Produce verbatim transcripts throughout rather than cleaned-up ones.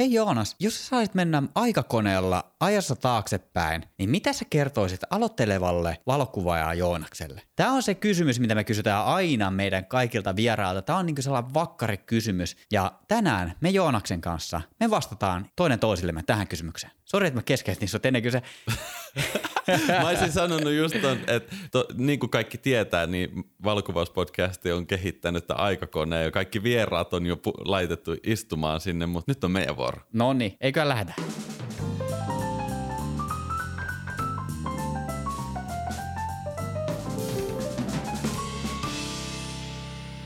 Hei Joonas, jos saisit mennä aikakoneella ajassa taaksepäin, niin mitä sä kertoisit aloittelevalle valokuvaaja Joonakselle? Tämä on se kysymys, mitä me kysytään aina meidän kaikilta vierailta. Tämä on niin kuin sellainen vakkari kysymys. Ja tänään me Joonaksen kanssa, me vastataan toinen toisillemme tähän kysymykseen. Sori, että mä keskeytin sut ennen kyse. Mä olisin sanonut just ton, että to, niin kuin kaikki tietää, niin valokuvauspodcasti on kehittänyt tämän aikakoneen ja kaikki vieraat on jo pu- laitettu istumaan sinne, mutta nyt on meidän vuoro. No niin, eiköhän lähdetä.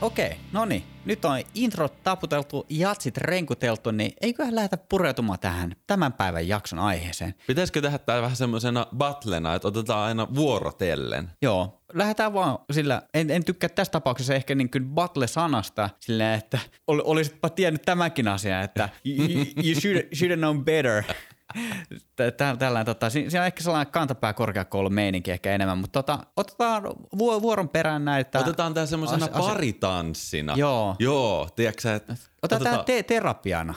Okei, no niin. Nyt on introt taputeltu, jatsit renkuteltu, niin eiköhän lähdetä pureutumaan tähän tämän päivän jakson aiheeseen. Pitäisikö tehdä tää vähän semmoisena battlena, että otetaan aina vuorotellen? Joo, lähdetään vaan sillä, en, en tykkää tässä tapauksessa ehkä niin kuin battle-sanasta, sillä että ol, olisitpa tiennyt tämänkin asian, että you, you should, should have known better. Tällään, tota, siinä on ehkä sellainen kantapää korkeakoulumeininki ehkä enemmän, mutta tota, otetaan vuoron perään näitä. Otetaan tämä semmoisena as- paritanssina. Joo. Joo, tiedätkö että... Otetaan tämä te- terapiana.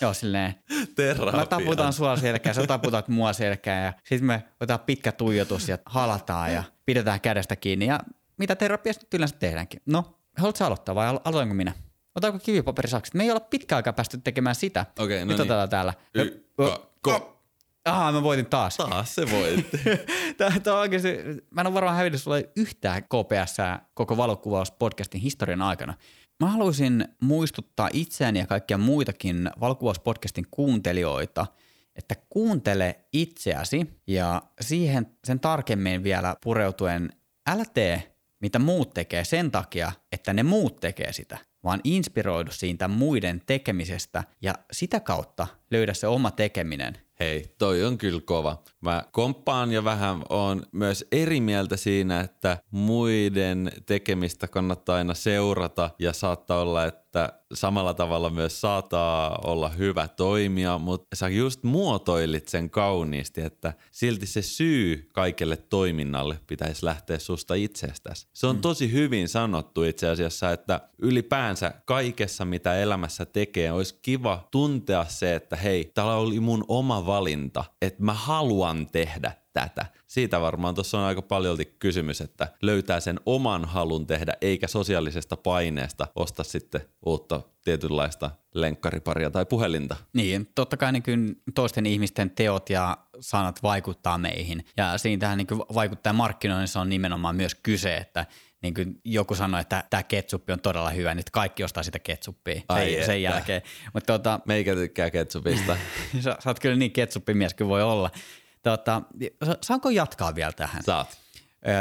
Joo, silleen. Terapia. Mä taputan sua selkään, sä taputat mua selkään ja sitten me otetaan pitkä tuijotus ja halataan ja pidetään kädestä kiinni. Ja mitä terapiasta nyt yleensä tehdäänkin? No, haluatko aloittaa vai aloitanko minä? Otanko kivipaperisakset? Me ei olla pitkä aikaa päästy tekemään sitä. Okei, okay, no nyt niin. Otetaan täällä. Y- K- Ko. Aha, mä voitin taas. Taas se voitti. Tämä on oikeasti, mä en ole varmaan hävinnyt sulle yhtään K P S:ää koko valokuvauspodcastin historian aikana. Mä haluaisin muistuttaa itseäni ja kaikkia muitakin valokuvauspodcastin kuuntelijoita, että kuuntele itseäsi ja siihen sen tarkemmin vielä pureutuen älä tee, mitä muut tekee sen takia, että ne muut tekee sitä, vaan inspiroidu siitä muiden tekemisestä ja sitä kautta löydä se oma tekeminen. Hei, toi on kyllä kova. Mä komppaan ja vähän oon myös eri mieltä siinä, että muiden tekemistä kannattaa aina seurata ja saattaa olla, että samalla tavalla myös saattaa olla hyvä toimija, mutta sä just muotoilit sen kauniisti, että silti se syy kaikelle toiminnalle pitäisi lähteä susta itsestäsi. Se on tosi hyvin sanottu itse asiassa, että ylipäänsä kaikessa, mitä elämässä tekee, olisi kiva tuntea se, että hei, täällä oli mun oma valinta, että mä haluan tehdä tätä. Siitä varmaan tuossa on aika paljolti kysymys, että löytää sen oman halun tehdä, eikä sosiaalisesta paineesta osta sitten uutta tietynlaista lenkkariparia tai puhelinta. Niin, totta kai niin kuin toisten ihmisten teot ja sanat vaikuttaa meihin. Ja siitähän niin kuin vaikuttaa markkinoinnissa on nimenomaan myös kyse, että niin kuin joku sanoi, että tämä ketsuppi on todella hyvä, niin kaikki ostaa sitä ketsuppia sen, sen jälkeen. Mut tuota, meikä tykkää ketsupista. sä, sä oot kyllä niin ketsuppimies kuin voi olla. Tuota, saanko jatkaa vielä tähän? Saat.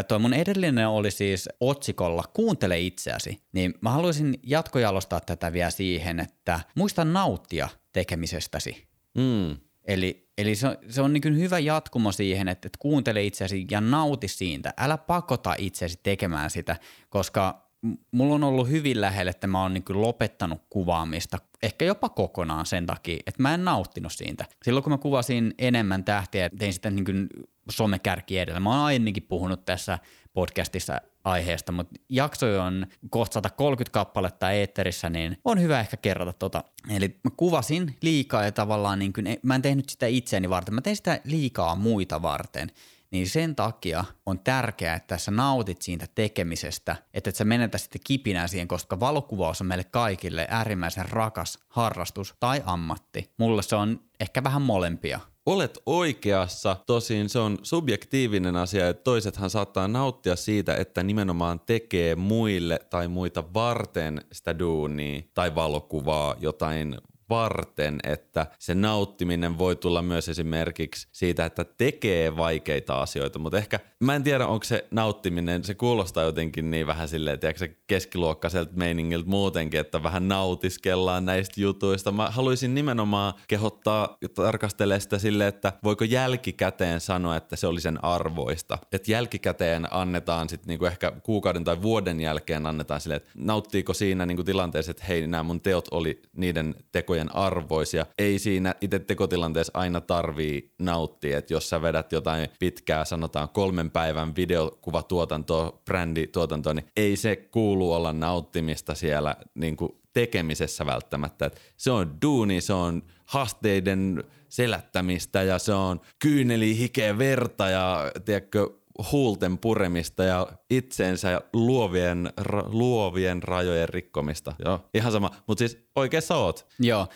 Tuo mun edellinen oli siis otsikolla Kuuntele itseäsi, niin mä haluaisin jatkojalostaa tätä vielä siihen, että muista nauttia tekemisestäsi. Mm. Eli, eli se on, se on niin kuin hyvä jatkumo siihen, että, että kuuntele itseäsi ja nauti siitä. Älä pakota itseäsi tekemään sitä, koska mulla on ollut hyvin lähellä, että mä oon niin kuin lopettanut kuvaamista ehkä jopa kokonaan sen takia, että mä en nauttinut siitä. Silloin kun mä kuvasin enemmän tähtiä, tein sitä niin kuin somekärki edellä. Mä oon aiemminkin puhunut tässä podcastissa aiheesta, mutta jaksoja on kohta sata kolmekymmentä kappaletta eetterissä, niin on hyvä ehkä kerrata tota. Eli mä kuvasin liikaa ja tavallaan niin kuin, mä en tehnyt sitä itseäni varten, mä tein sitä liikaa muita varten. Niin sen takia on tärkeää, että sä nautit siitä tekemisestä, että et sä menetä sitten kipinää siihen, koska valokuvaus on meille kaikille äärimmäisen rakas harrastus tai ammatti. Mulle se on ehkä vähän molempia. Olet oikeassa, tosin se on subjektiivinen asia, että toisethan saattaa nauttia siitä, että nimenomaan tekee muille tai muita varten sitä duunia tai valokuvaa jotain varten, että se nauttiminen voi tulla myös esimerkiksi siitä, että tekee vaikeita asioita, mutta ehkä mä en tiedä, onko se nauttiminen, se kuulostaa jotenkin niin vähän silleen, tiedätkö, keskiluokkaiselta meiningiltä muutenkin, että vähän nautiskellaan näistä jutuista. Mä haluaisin nimenomaan kehottaa tarkastelemaan sitä silleen, että voiko jälkikäteen sanoa, että se oli sen arvoista. Että jälkikäteen annetaan sitten niinku ehkä kuukauden tai vuoden jälkeen annetaan silleen, että nauttiiko siinä niinku tilanteessa, että hei, nämä mun teot oli niiden tekojen arvoisia. Ei siinä itse tekotilanteessa aina tarvii nauttia, että jos sä vedät jotain pitkää, sanotaan kolmen päivän videokuvatuotantoa, brändituotantoa, niin ei se kuulu olla nauttimista siellä niin kuin tekemisessä välttämättä. Et se on duuni, se on haasteiden selättämistä ja se on kyyneli, hikeä, verta ja tiedätkö, huulten puremista ja itseensä luovien, ra, luovien rajojen rikkomista. Joo, ihan sama, mutta siis oikeassa oot. Joo.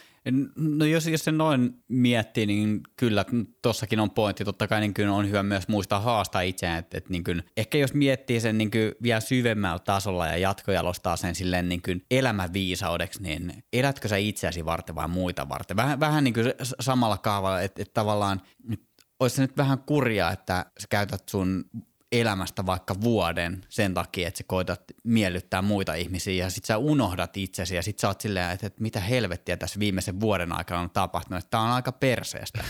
No jos, jos sen noin miettii, niin kyllä tossakin on pointti. Totta kai niin on hyvä myös muistaa haastaa itseään. Et, et niin kuin, ehkä jos miettii sen niin kuin vielä syvemmällä tasolla ja jatkojalostaa sen silleen niin kuin elämäviisaudeksi, niin elätkö sä itseäsi varten vai muita varten? Vähän, vähän niin kuin samalla kaavalla, että et tavallaan olisi se nyt vähän kurjaa, että sä käytät sun elämästä vaikka vuoden sen takia, että sä koitat miellyttää muita ihmisiä ja sit sä unohdat itsesi ja sit sä oot silleen, että, että mitä helvettiä tässä viimeisen vuoden aikana on tapahtunut, että tää on aika perseestä.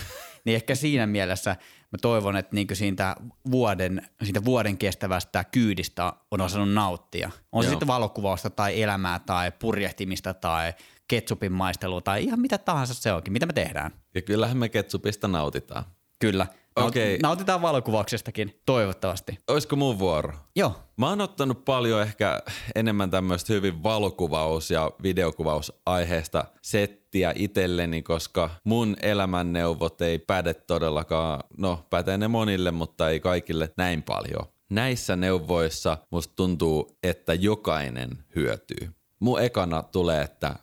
Niin ehkä siinä mielessä mä toivon, että niinku siitä, vuoden, siitä vuoden kestävästä kyydistä on osannut nauttia. On se sitten valokuvausta tai elämää tai purjehtimista tai ketsupin maistelua tai ihan mitä tahansa se onkin, mitä me tehdään. Ja kyllähän me ketsupista nautitaan. Kyllä. Okay. Nautitaan valokuvauksestakin, toivottavasti. Olisiko mun vuoro? Joo. Mä oon ottanut paljon ehkä enemmän tämmöistä hyvin valokuvaus- ja videokuvausaiheesta settiä itselleni, koska mun elämänneuvot ei päde todellakaan, no pätee ne monille, mutta ei kaikille näin paljon. Näissä neuvoissa musta tuntuu, että jokainen hyötyy. Mun ekana tulee, että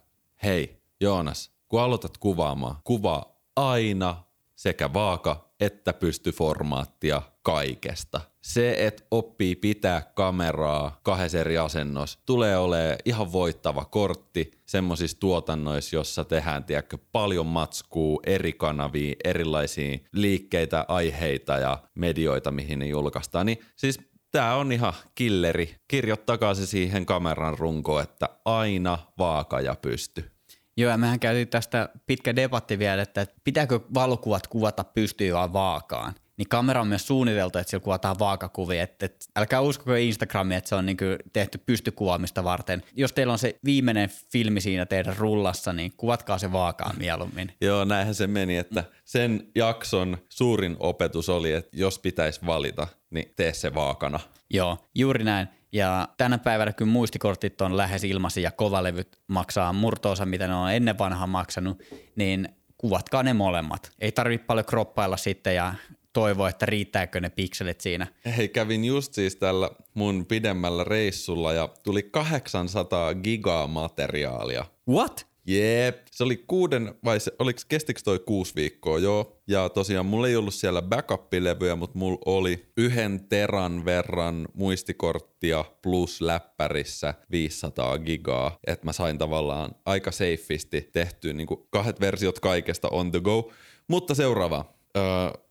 hei Joonas, kun aloitat kuvaamaan, kuvaa aina sekä vaaka- että pystyformaattia kaikesta. Se, että oppii pitää kameraa kahdessa eri asennossa, tulee olemaan ihan voittava kortti semmoisissa tuotannoissa, jossa tehdään tiedätkö, paljon matskua, eri kanavia, erilaisia liikkeitä, aiheita ja medioita, mihin ne julkaistaan. Niin, siis tää on ihan killeri. Kirjoittakaa se siihen kameran runkoon, että aina vaaka ja pysty. Joo, ja mehän käytiin tästä pitkä debatti vielä, että pitääkö valokuvat kuvata pystyyn vaan vaakaan. Niin kamera on myös suunniteltu, että siellä kuvataan vaakakuvia. Et, et, älkää uskoko Instagramia, että se on niinku tehty pystykuvaamista varten. Jos teillä on se viimeinen filmi siinä teidän rullassa, niin kuvatkaa se vaakaan mieluummin. Joo, näinhän se meni, että sen jakson suurin opetus oli, että jos pitäisi valita, niin tee se vaakana. Joo, juuri näin. Ja tänä päivänä kun muistikortit on lähes ilmaisia ja kovalevyt maksaa murto-osa, mitä ne on ennen vanhaa maksanut, niin kuvatkaa ne molemmat. Ei tarvitse paljon kroppailla sitten ja toivoa, että riittääkö ne pikselit siinä. Hei, kävin just siis tällä mun pidemmällä reissulla ja tuli kahdeksansataa gigaa materiaalia. What? Jep, se oli kuuden, vai se, oliko, kestikö toi kuusi viikkoa, joo. Ja tosiaan mulla ei ollut siellä backup-levyjä, mutta mulla oli yhden teran verran muistikorttia plus läppärissä viisisataa gigaa. Että mä sain tavallaan aika seifisti tehtyä niin kuin kahdet versiot kaikesta on the go. Mutta seuraava, öö,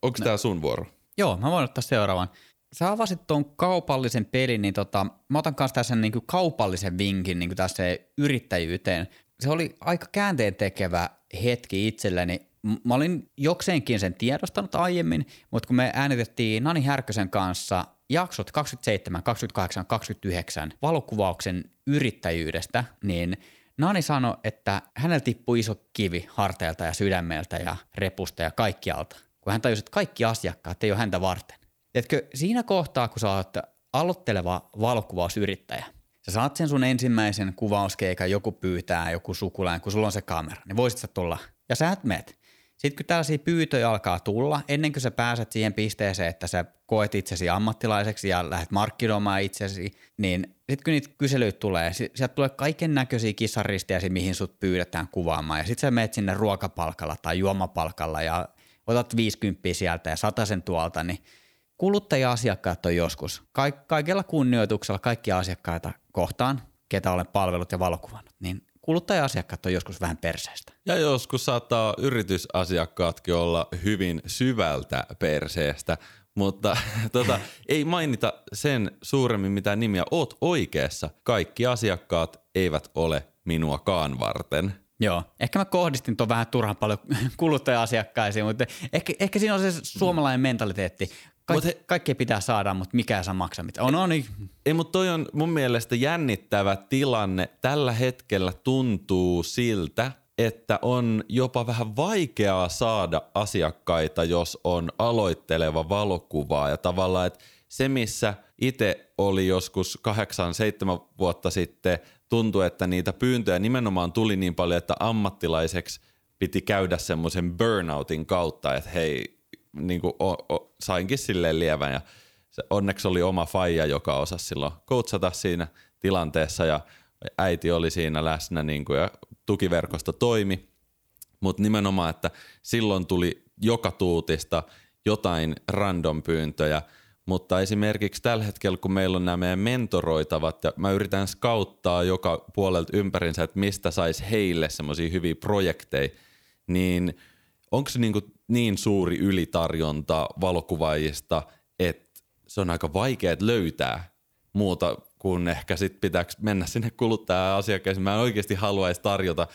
onko tää sun vuoro? Joo, mä voin ottaa seuraavan. Sä avasit tuon kaupallisen pelin, niin tota, mä otan kanssa tässä niin kuin kaupallisen vinkin niin kuin tässä yrittäjyyteen. Se oli aika käänteentekevä hetki itselleni. Mä olin jokseenkin sen tiedostanut aiemmin, mutta kun me äänitettiin Nani Härkösen kanssa jaksot kaksikymmentäseitsemän, kaksikymmentäkahdeksan, kaksikymmentäyhdeksän valokuvauksen yrittäjyydestä, niin Nani sanoi, että hänellä tippui iso kivi harteilta ja sydämeltä ja repusta ja kaikkialta, kun hän tajusi, että kaikki asiakkaat ei ole häntä varten. Tiedätkö, siinä kohtaa, kun sä oot aloitteleva valokuvausyrittäjä, sä saat sen sun ensimmäisen kuvauskeikan, joku pyytää, joku sukulainen, kun sulla on se kamera, niin voisit sä tulla. Ja sä et meet. Sitten kun tällaisia pyytöjä alkaa tulla, ennen kuin sä pääset siihen pisteeseen, että sä koet itsesi ammattilaiseksi ja lähdet markkinoimaan itsesi, niin sitten kun niitä kyselyitä tulee, sieltä tulee kaiken näköisiä kissaristeisiä, mihin sut pyydetään kuvaamaan. Ja sitten sä meet sinne ruokapalkalla tai juomapalkalla ja otat viisikymppiä sieltä ja satasen tuolta, niin kuluttaja-asiakkaat on joskus. Kaik- kaikella kunnioituksella kaikkia asiakkaita kohtaan, ketä olen palvelut ja valokuvan, niin kuluttaja-asiakkaat on joskus vähän perseestä. Ja joskus saattaa yritysasiakkaatkin olla hyvin syvältä perseestä, mutta tota, ei mainita sen suuremmin mitään nimiä. Oot oikeassa. Kaikki asiakkaat eivät ole minuakaan varten. Joo, ehkä mä kohdistin tuon vähän turhan paljon kuluttaja-asiakkaisiin, mutta ehkä, ehkä siinä on se suomalainen mentaliteetti. Kaik- he, kaikkea pitää saada, mutta mikään saa maksaa mitään. On, on. Ei, ei mutta toi on mun mielestä jännittävä tilanne. Tällä hetkellä tuntuu siltä, että on jopa vähän vaikeaa saada asiakkaita, jos on aloitteleva valokuvaa ja tavallaan, että se missä itse oli joskus kahdeksan, seitsemän vuotta sitten, tuntui, että niitä pyyntöjä nimenomaan tuli niin paljon, että ammattilaiseksi piti käydä semmoisen burnoutin kautta, että hei, niin kuin o, o, sainkin silleen lievän. Ja se, onneksi oli oma faija, joka osasi silloin koutsata siinä tilanteessa ja äiti oli siinä läsnä niin kuin, ja tukiverkosto toimi. Mutta nimenomaan, että silloin tuli joka tuutista jotain random pyyntöjä, mutta esimerkiksi tällä hetkellä, kun meillä on nämä meidän mentoroitavat ja mä yritän skauttaa joka puolelta ympärinsä, että mistä saisi heille semmoisia hyviä projekteja, niin onko se niin, niin suuri ylitarjonta valokuvaajista, että se on aika vaikea löytää muuta kuin ehkä sit pitääkö mennä sinne kuluttaa asiakkaisiin. Mä en oikeasti haluaisi tarjota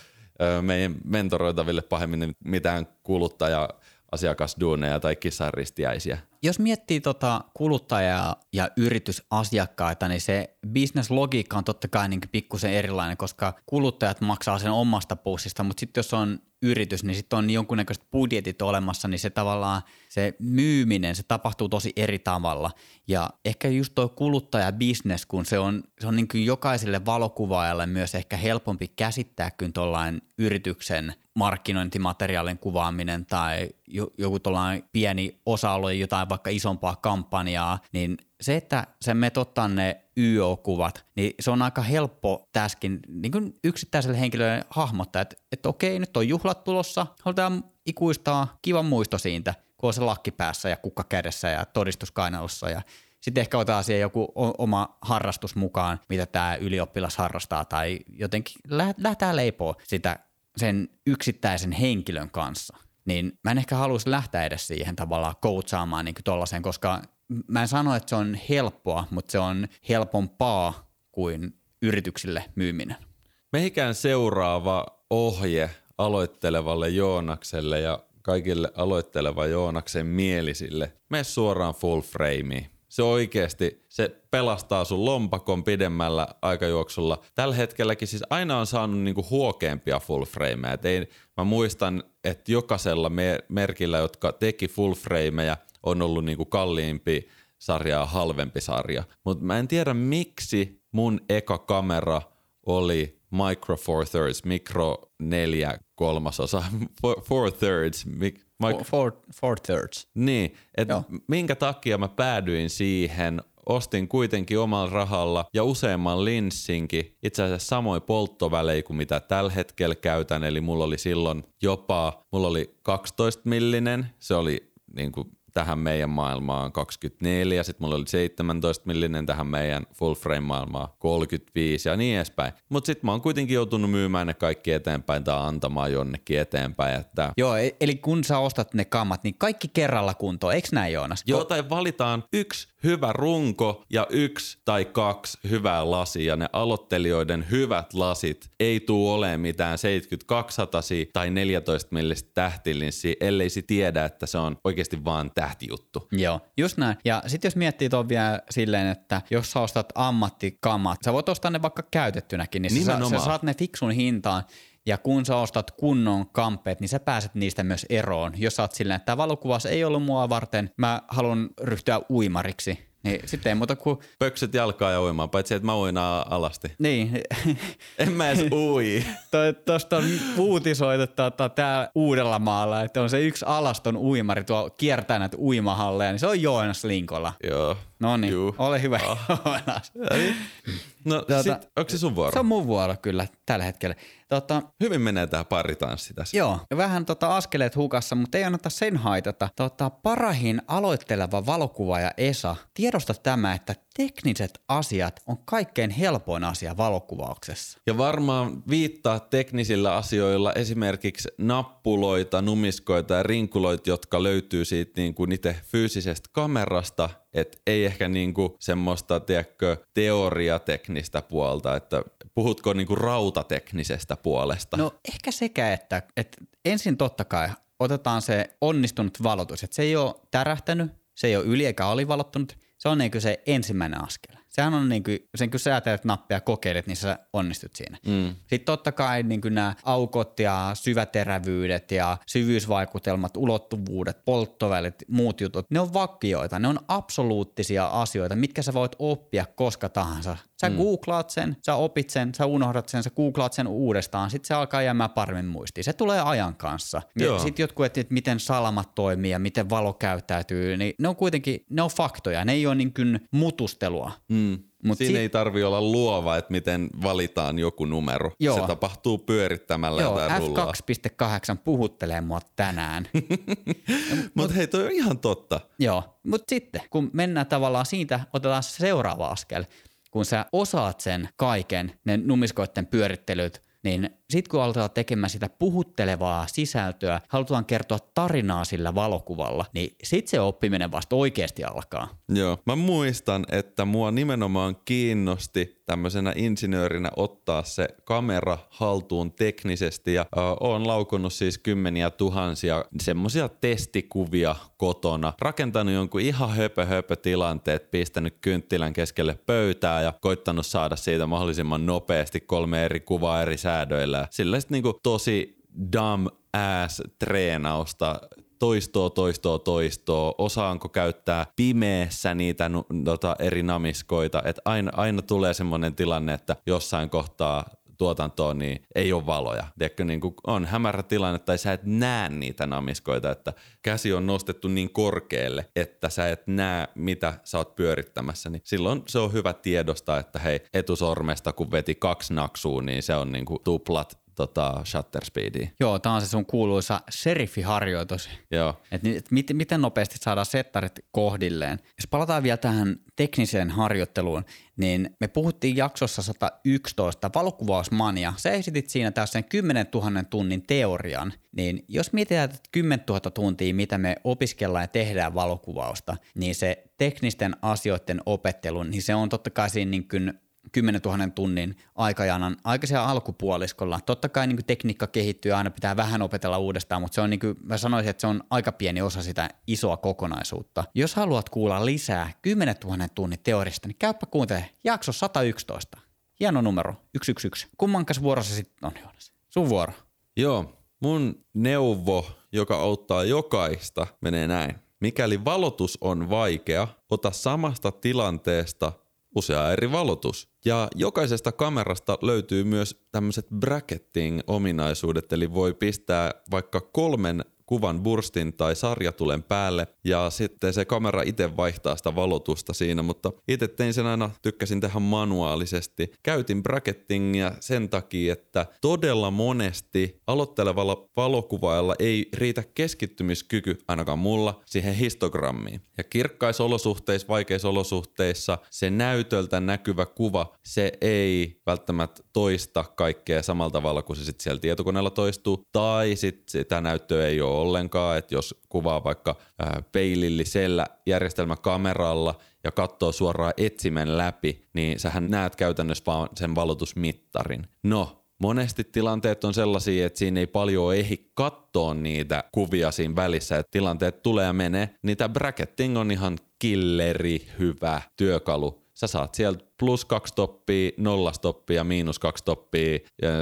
meidän mentoroitaville pahemmin mitään kuluttaja asiakasduuneja tai kissanristiäisiä. Jos miettii tota kuluttajaa ja yritysasiakkaita, niin se business-logiikka on totta kai niin pikkusen erilainen, koska kuluttajat maksaa sen omasta pussista, mutta sitten jos on yritys, niin sitten on jonkunnäköiset budjetit olemassa, niin se tavallaan se myyminen, se tapahtuu tosi eri tavalla. Ja ehkä just tuo kuluttajabisnes, kun se on, se on niin kuin jokaiselle valokuvaajalle myös ehkä helpompi käsittää kuin tuollainen yrityksen markkinointimateriaalin kuvaaminen tai joku tuollainen pieni osa-alue jotain vaikka isompaa kampanjaa, niin se, että sä menet ottaa ne Y O-kuvat, niin se on aika helppo täskin niin kuin yksittäiselle henkilölle hahmottaa, että, että okei, nyt on juhlat tulossa, halutaan ikuistaa kiva muisto siitä, kun on se lakki päässä ja kukka kädessä ja todistuskainalossa ja sitten ehkä otetaan siihen joku oma harrastus mukaan, mitä tämä ylioppilas harrastaa tai jotenkin lähtää leipoa sitä sen yksittäisen henkilön kanssa. Niin mä en ehkä haluaisi lähteä edes siihen tavallaan koutsaamaan niin kuin tollaiseen, koska mä en sano, että se on helppoa, mutta se on helpompaa kuin yrityksille myyminen. Meikään seuraava ohje aloittelevalle Joonakselle ja kaikille aloittelevan Joonaksen mielisille. Mene suoraan full frameen. Se oikeasti, se pelastaa sun lompakon pidemmällä aikajuoksulla. Tällä hetkelläkin siis aina on saanut niinku huokeampia full frameja. Mä muistan, että jokaisella mer- merkillä, jotka teki full frameja, on ollut niinku kalliimpi sarja ja halvempi sarja. Mutta mä en tiedä, miksi mun eka kamera oli micro four thirds, mikro neljä kolmasosa, four, four thirds, mik- Mike. Four, four thirds. Niin, että minkä takia mä päädyin siihen, ostin kuitenkin omalla rahalla ja useamman linssinkin, itse asiassa samoin polttovälejä kuin mitä tällä hetkellä käytän, eli mulla oli silloin jopa, mulla oli kaksitoista millinen, se oli niin kuin tähän meidän maailmaan kaksikymmentäneljä, sitten mulla oli seitsemäntoista millinen tähän meidän full frame maailmaan kolmekymmentäviisi ja niin edespäin. Mutta sitten mä oon kuitenkin joutunut myymään ne kaikki eteenpäin tai antamaan jonnekin eteenpäin. Että joo, eli kun sä ostat ne kammat, niin kaikki kerralla kuntoon, eikö näin Joonas? Joo, tai valitaan yksi hyvä runko ja yksi tai kaksi hyvää lasia. Ne aloittelijoiden hyvät lasit ei tule olemaan mitään seitsemänkymmentäkaksi satasia tai neljätoista millistä tähtilinssiä, ellei se tiedä, että se on oikeasti vaan tähtijuttu. Joo, just näin. Ja sitten jos miettii tuon vielä silleen, että jos sä ostat ammattikamat, sä voit ostaa ne vaikka käytettynäkin, niin sä, sä saat ne fiksun hintaan. Ja kun sä ostat kunnon kampeet, niin sä pääset niistä myös eroon. Jos sä oot silleen, että tämä valokuvaus ei ollut mua varten, mä haluan ryhtyä uimariksi. Niin sitten ei muuta kuin pöksyt jalkaa ja uimaan, paitsi että mä uinaan alasti. Niin. En mä edes ui. Tuosta on uutisoitettu, että tää Uudellamaalla, että on se yksi alaston uimari, tuo kiertää näitä uimahalleja, niin se on Joonas Linkola. Joo. No niin, ole hyvä Joonas. No tota, sit, onko se sun vuoro? Se on mun vuoro kyllä tällä hetkellä. Tota, Hyvin menee tää paritanssi tässä. Joo, vähän tota askeleet hukassa, mutta ei anneta sen haitata. Tota, parahin aloitteleva valokuvaaja Esa, tiedosta tämä, että tekniset asiat on kaikkein helpoin asia valokuvauksessa. Ja varmaan viittaa teknisillä asioilla esimerkiksi nappuloita, numiskoita ja rinkuloita, jotka löytyy siitä niin kuin itse fyysisestä kamerasta. Että ei ehkä niinku semmoista, tiedätkö, teoriateknistä puolta, että puhutko niinku rautateknisestä puolesta? No ehkä sekä, että, että ensin totta kai otetaan se onnistunut valotus, että se ei ole tärähtänyt, se ei ole yli- eikä alivalottunut, se on eikö se ensimmäinen askel. Sehän on niin kuin, sen kun sä teet nappia kokeilet, niin sä onnistut siinä. Mm. Sitten totta kai niin kuin nämä aukot ja syväterävyydet ja syvyysvaikutelmat, ulottuvuudet, polttovälit, muut jutut, ne on vakioita, ne on absoluuttisia asioita, mitkä sä voit oppia koska tahansa. Sä mm. googlaat sen, sä opit sen, sä unohdat sen, sä googlaat sen uudestaan, sit se alkaa jäämään paremmin muistiin. Se tulee ajan kanssa. Sitten jotkut, että et miten salamat toimii ja miten valo käyttäytyy, niin ne on kuitenkin, ne on faktoja, ne ei ole niin kuin mutustelua. Mm. Mut siinä si- ei tarvitse olla luova, että miten valitaan joku numero. Joo. Se tapahtuu pyörittämällä joo, jotain rullaa. F kaksi pilkku kahdeksan puhuttelee mua tänään. Mutta mut, hei, toi on ihan totta. Joo, mutta sitten kun mennään tavallaan siitä, otetaan seuraava askel. Kun sä osaat sen kaiken, ne numiskoiden pyörittelyt, niin sit kun aletaan tekemään sitä puhuttelevaa sisältöä, halutaan kertoa tarinaa sillä valokuvalla, niin sit se oppiminen vasta oikeasti alkaa. Joo, mä muistan, että mua nimenomaan kiinnosti tämmöisenä insinöörinä ottaa se kamera haltuun teknisesti ja ö, oon laukonut siis kymmeniä tuhansia semmosia testikuvia kotona, rakentanut jonkun ihan höpö höpö tilanteet, pistänyt kynttilän keskelle pöytää ja koittanut saada siitä mahdollisimman nopeasti kolme eri kuvaa eri säädöillä. Sillä sitten niinku tosi dumb ass treenausta, toistoa, toistoa, toistoa, osaanko käyttää pimeässä niitä tota, eri namiskoita, että aina, aina tulee semmoinen tilanne, että jossain kohtaa tuotantoa niin ei ole valoja. Tiedätkö, niin kuin on hämärä tilanne tai sä et näe niitä namiskoita, että käsi on nostettu niin korkealle, että sä et näe mitä sä oot pyörittämässä. Niin silloin se on hyvä tiedostaa, että hei etusormesta kun veti kaksi naksua, niin se on niin kuin tuplat tota, shutter speedia. Joo, tää on se sun kuuluisa seriffiharjoitus. Joo. Että et mit, miten nopeasti saadaan settarit kohdilleen. Jos palataan vielä tähän tekniseen harjoitteluun, niin me puhuttiin jaksossa sata yksitoista valokuvausmania. Sä esitit siinä taas sen kymmenen tuhatta tunnin teorian, niin jos mietitään kymmenentuhatta tuntia, mitä me opiskellaan ja tehdään valokuvausta, niin se teknisten asioiden opettelu, niin se on totta kai siinä niin kuin kymmenentuhannen tunnin aikajanan aikaisella alkupuoliskolla. Totta kai niin kuin tekniikka kehittyy ja aina pitää vähän opetella uudestaan, mutta se on niin kuin mä sanoisin, että se on aika pieni osa sitä isoa kokonaisuutta. Jos haluat kuulla lisää kymmenentuhannen tunnin teorista, niin käypä kuuntele jakso sata yksitoista. Hieno numero, yksi yksi yksi. Kummankas vuorossa sitten on, Joonas? Sun vuoro. Joo, mun neuvo, joka auttaa jokaista, menee näin. Mikäli valotus on vaikea, ota samasta tilanteesta usea eri valotus. Ja jokaisesta kamerasta löytyy myös tämmöiset bracketing-ominaisuudet, eli voi pistää vaikka kolmen kuvan burstin tai sarjatulen päälle ja sitten se kamera itse vaihtaa sitä valotusta siinä, mutta itse tein sen aina, tykkäsin tehdä manuaalisesti. Käytin bracketingia sen takia, että todella monesti aloittelevalla valokuvaajalla ei riitä keskittymiskyky, ainakaan mulla, siihen histogrammiin. Ja kirkkaissa olosuhteissa, vaikeissa olosuhteissa se näytöltä näkyvä kuva, se ei välttämättä toista kaikkea samalla tavalla kuin se sitten siellä tietokoneella toistuu, tai sitten sitä näyttöä ei ole ollenkaan, että jos kuvaa vaikka ää, peilillisellä järjestelmäkameralla ja katsoo suoraan etsimen läpi, niin sähän näet käytännössä vaan sen valotusmittarin. No, monesti tilanteet on sellaisia, että siinä ei paljon ehdi katsoa niitä kuvia siinä välissä, että tilanteet tulee ja menee, niin tämä bracketing on ihan killeri hyvä työkalu. Sä saat sieltä plus kaksi toppia, nolla toppia, miinus kaksi toppia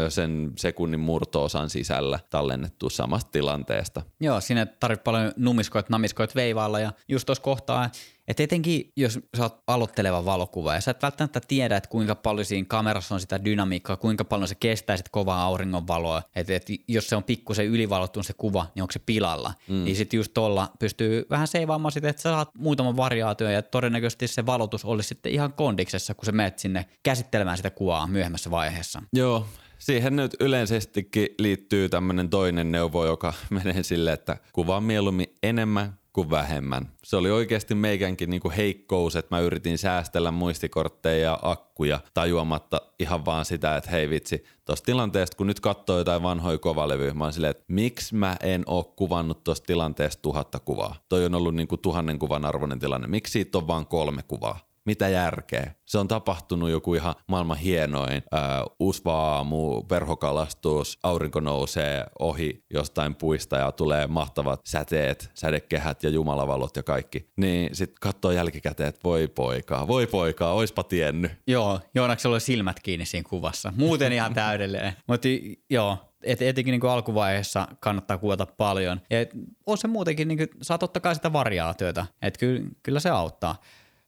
sen sekunnin murto-osan sisällä tallennettu samasta tilanteesta. Joo, siinä tarvitsee paljon numiskoit, namiskoit veivailla ja just tuossa kohtaa, että etenkin jos sä oot aloitteleva valokuva ja sä et välttämättä tiedä, että kuinka paljon siinä kamerassa on sitä dynamiikkaa, kuinka paljon se kestää sit kovaa auringonvaloa, että et jos se on pikkusen ylivalottunut se kuva, niin onko se pilalla, mm. niin sit just tuolla pystyy vähän seivaamaan sitä, että sä saat muutaman variaation ja todennäköisesti se valotus olisi sitten ihan kondiksessa, kun sä menet sinne käsittelemään sitä kuvaa myöhemmässä vaiheessa. Joo, siihen nyt yleisestikin liittyy tämmöinen toinen neuvo, joka menee silleen, että kuvaa mieluummin enemmän kuin vähemmän. Se oli oikeasti meikänkin niinku heikkous, että mä yritin säästellä muistikortteja ja akkuja tajuamatta ihan vaan sitä, että hei vitsi, tuosta tilanteesta, kun nyt katsoo jotain vanhoja kovalevyjä, mä oon silleen, että miksi mä en oo kuvannut tuosta tilanteesta tuhatta kuvaa? Toi on ollut niinku tuhannen kuvan arvoinen tilanne. Miksi siitä on vaan kolme kuvaa? mitä järkeä. Se on tapahtunut joku ihan maailman hienoin uh, usva-aamu, perhokalastus, aurinko nousee ohi jostain puista ja tulee mahtavat säteet, sädekehät ja jumalavalot ja kaikki. Niin sit katsoo jälkikäteen, että voi poikaa, voi poikaa, oispa tiennyt. Joo, Joonaksella oli silmät kiinni siinä kuvassa. Muuten ihan täydellinen. Mutta joo. Et etenkin niinku alkuvaiheessa kannattaa kuvata paljon. Et on se muutenkin, niinku, saa totta kai sitä variaatiota, että ky, kyllä se auttaa.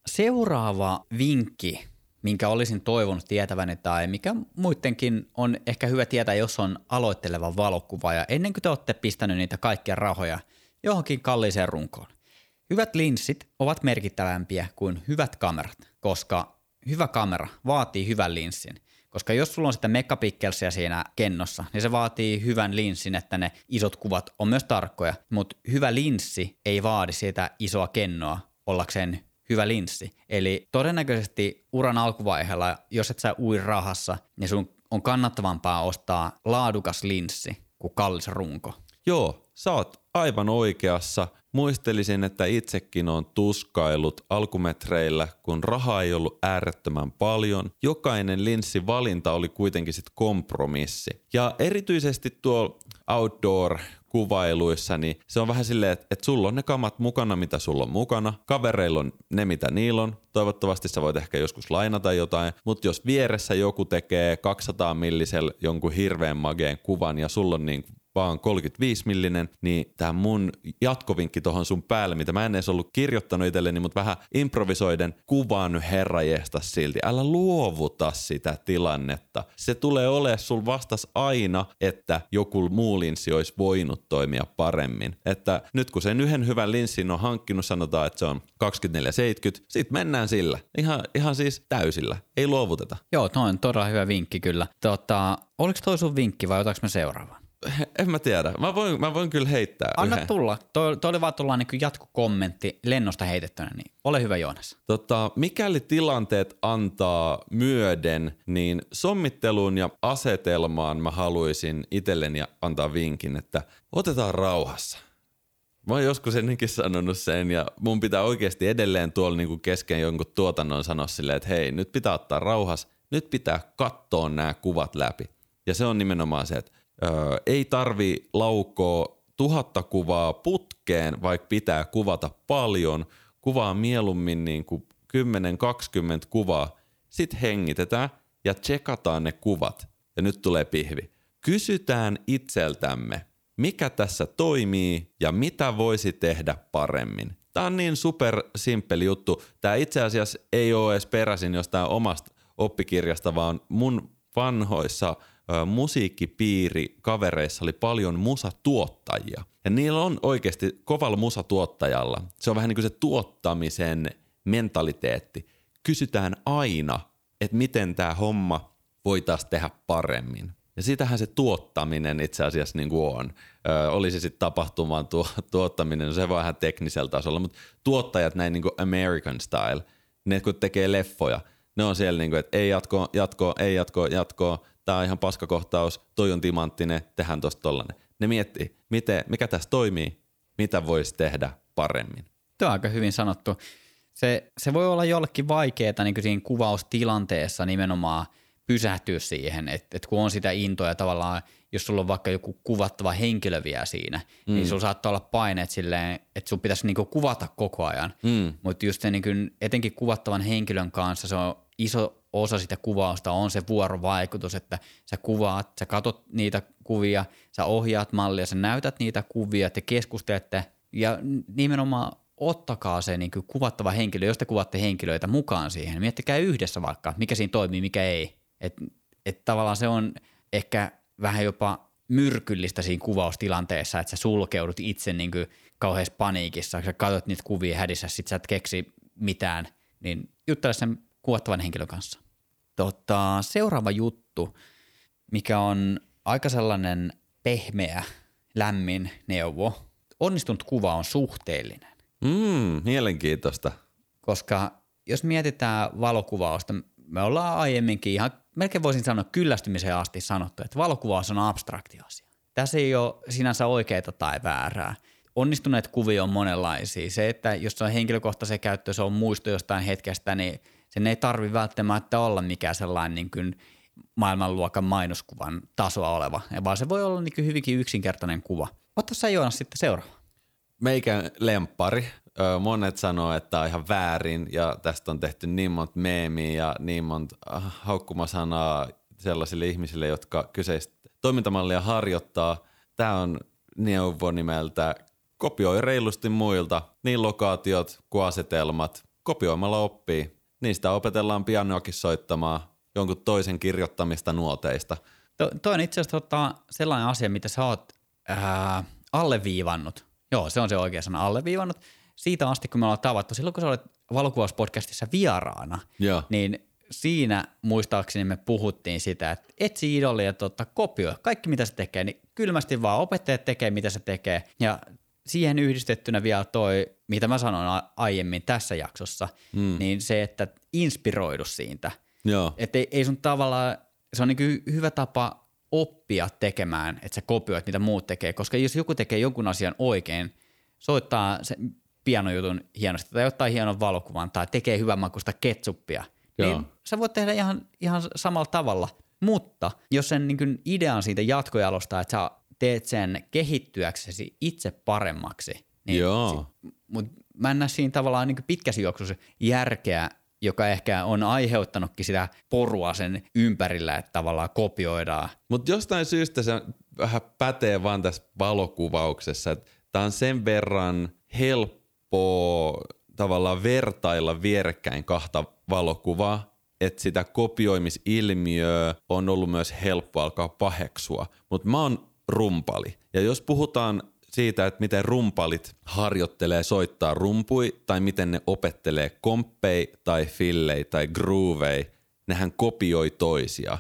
Seuraava vinkki, minkä olisin toivonut tietäväni tai mikä muidenkin on ehkä hyvä tietää, jos on aloitteleva valokuvaaja, ennen kuin te olette pistänyt niitä kaikkia rahoja johonkin kalliiseen runkoon. Hyvät linssit ovat merkittävämpiä kuin hyvät kamerat, koska hyvä kamera vaatii hyvän linssin. Koska jos sulla on sitä megapikkelsiä siinä kennossa, niin se vaatii hyvän linssin, että ne isot kuvat on myös tarkkoja. Mutta hyvä linssi ei vaadi sitä isoa kennoa ollakseen hyvä linssi. Eli todennäköisesti uran alkuvaiheella, jos et sä ui rahassa, niin sun on kannattavampaa ostaa laadukas linssi kuin kallis runko. Joo, sä oot aivan oikeassa. Muistelisin, että itsekin on tuskailut alkumetreillä, kun rahaa ei ollut äärettömän paljon. Jokainen linssivalinta oli kuitenkin sit kompromissi. Ja erityisesti tuo outdoor-kuvailuissa, niin se on vähän silleen, että et sulla on ne kamat mukana, mitä sulla on mukana. Kavereilla on ne, mitä niillä on. Toivottavasti sä voit ehkä joskus lainata jotain, mutta jos vieressä joku tekee kaksisataa millisellä jonkun hirveän mageen kuvan ja sulla on niin vaan kolmekymmentäviisi millinen, niin tää mun jatkovinkki tohon sun päälle, mitä mä en edes ollut kirjoittanut itselleni, mutta vähän improvisoiden, kuvaa nyt herrajesta silti. Älä luovuta sitä tilannetta. Se tulee olemaan sul vastas aina, että joku muu linssi olisi voinut toimia paremmin. Että nyt kun sen yhden hyvän linssin on hankkinut, sanotaan, että se on kaksikymmentäneljä seitsemänkymmentä, sit mennään sillä. Ihan, ihan siis täysillä. Ei luovuteta. Joo, toi on todella hyvä vinkki kyllä. Tota, oliko toi sun vinkki vai otaks mä seuraavaan? En mä tiedä. Mä voin, mä voin kyllä heittää. Anna yhden tulla. Toi, toi oli vaan tuollainen niin kuin jatkokommentti lennosta heitettynä, niin ole hyvä Joonas. Tota, mikäli tilanteet antaa myöden, niin sommitteluun ja asetelmaan mä haluaisin itselleni antaa vinkin, että otetaan rauhassa. Mä oon joskus ennenkin sanonut sen ja mun pitää oikeasti edelleen tuolla niin kuin kesken jonkun tuotannon sanoa silleen, että hei, nyt pitää ottaa rauhassa, nyt pitää katsoa nämä kuvat läpi. Ja se on nimenomaan se, että Öö, ei tarvi laukoa tuhatta kuvaa putkeen, vaikka pitää kuvata paljon. Kuvaa mieluummin niin kuin kymmenen kaksikymmentä kuvaa. Sitten hengitetään ja tsekataan ne kuvat. Ja nyt tulee pihvi. Kysytään itseltämme, mikä tässä toimii ja mitä voisi tehdä paremmin. Tää on niin super simppeli juttu. Tää itse asiassa ei ole edes peräisin jostain omasta oppikirjasta, vaan mun vanhoissa musiikkipiiri kavereissa oli paljon musatuottajia. Ja niillä on oikeasti kovalla musatuottajalla. Se on vähän niin kuin se tuottamisen mentaliteetti. Kysytään aina, että miten tämä homma voitaisiin tehdä paremmin. Ja sitähän se tuottaminen itse asiassa niin kuin on. Ö, oli se sitten tapahtumaan tuo, tuottaminen, se vähän teknisellä tasolla, mutta tuottajat näin niin kuin American style, ne kun tekee leffoja, ne on siellä niin kuin, että ei jatkoa, jatkoa, ei jatkoa, jatkoa. Tää on ihan paskakohtaus, toi on timanttinen, tehdään tosta tollanen. Ne miettii, miten, mikä tässä toimii, mitä voisi tehdä paremmin. Tämä on aika hyvin sanottu. Se, se voi olla jollekin vaikeaa niin siinä kuvaustilanteessa nimenomaan pysähtyä siihen, että et kun on sitä intoa ja tavallaan, jos sulla on vaikka joku kuvattava henkilö vielä siinä, mm. niin sulla saattaa olla paineet silleen, että sun pitäisi niin kuin kuvata koko ajan. Mm. Mutta just se niin kuin, etenkin kuvattavan henkilön kanssa se on iso osa sitä kuvausta on se vuorovaikutus, että sä kuvaat, sä katot niitä kuvia, sä ohjaat mallia, sä näytät niitä kuvia, te keskustelette ja nimenomaan ottakaa se niin kuin kuvattava henkilö, jos te kuvatte henkilöitä mukaan siihen, miettikää yhdessä vaikka, mikä siinä toimii, mikä ei. Että et tavallaan se on ehkä vähän jopa myrkyllistä siinä kuvaustilanteessa, että sä sulkeudut itse niin kuin kauheassa paniikissa, sä katot niitä kuvia hädissä, sit sä et keksi mitään, niin juttele sen kuvattavan henkilön kanssa. Tota, seuraava juttu, mikä on aika sellainen pehmeä, lämmin neuvo. Onnistunut kuva on suhteellinen. Mm, mielenkiintoista. Koska jos mietitään valokuvausta, me ollaan aiemminkin ihan, melkein voisin sanoa kyllästymiseen asti sanottu, että valokuvaus on abstrakti asia. Tässä ei ole sinänsä oikeaa tai väärää. onnistuneet kuvia on monenlaisia. Se, että jos se on henkilökohtaisen käyttö, se on muisto jostain hetkestä, niin sen ei tarvitse välttämättä olla mikään sellainen niin kuin maailmanluokan mainoskuvan tasoa oleva, vaan se voi olla niin kuin hyvinkin yksinkertainen kuva. Ota sä Joonas sitten seuraava. Meikän lemppari. Monet sanoo, että tämä on ihan väärin ja tästä on tehty niin monta meemiä ja niin monta haukkumasanaa sellaisille ihmisille, jotka kyseistä toimintamallia harjoittaa. Tämä on neuvo nimeltä kopioi reilusti muilta, niin lokaatiot kuin asetelmat. Kopioimalla oppii. Niistä opetellaan pianoakin soittamaan, jonkun toisen kirjoittamista nuoteista. To, toi on itse asiassa tota sellainen asia, mitä sä oot ää, alleviivannut. Joo, se on se oikea sana, alleviivannut. Siitä asti, kun me ollaan tavattu, silloin kun sä olet Valokuvauspodcastissa vieraana, yeah. niin siinä muistaakseni me puhuttiin sitä, että etsi idolia, tota, kopioi kaikki mitä se tekee, niin kylmästi vaan opettajat tekee mitä se tekee. Ja siihen yhdistettynä vielä toi, mitä mä sanoin aiemmin tässä jaksossa, mm. niin se, että inspiroidu siitä. Yeah. Että ei, ei sun tavallaan, se on niin hyvä tapa oppia tekemään, että sä kopioit mitä muut tekee, koska jos joku tekee jonkun asian oikein, soittaa se pianojutun hienosti tai ottaa hienon valokuvan tai tekee hyvänmakuista ketsuppia, joo. niin sä voit tehdä ihan, ihan samalla tavalla, mutta jos sen niin kuin idean siitä jatkojalostaa, että sä teet sen kehittyäksesi itse paremmaksi, niin sit, mut mä en näe siinä tavallaan niin kuin pitkässä juoksussa järkeä, joka ehkä on aiheuttanutkin sitä porua sen ympärillä, että tavallaan kopioidaan. Mutta jostain syystä se vähän pätee vaan tässä valokuvauksessa, että tämä on sen verran helppoa tavallaan vertailla vierekkäin kahta valokuvaa, että sitä kopioimisilmiöä on ollut myös helppo alkaa paheksua. Mutta mä oon rumpali, ja jos puhutaan siitä, että miten rumpalit harjoittelee soittaa rumpui tai miten ne opettelee komppei tai fillei tai groovei, nehän kopioi toisia.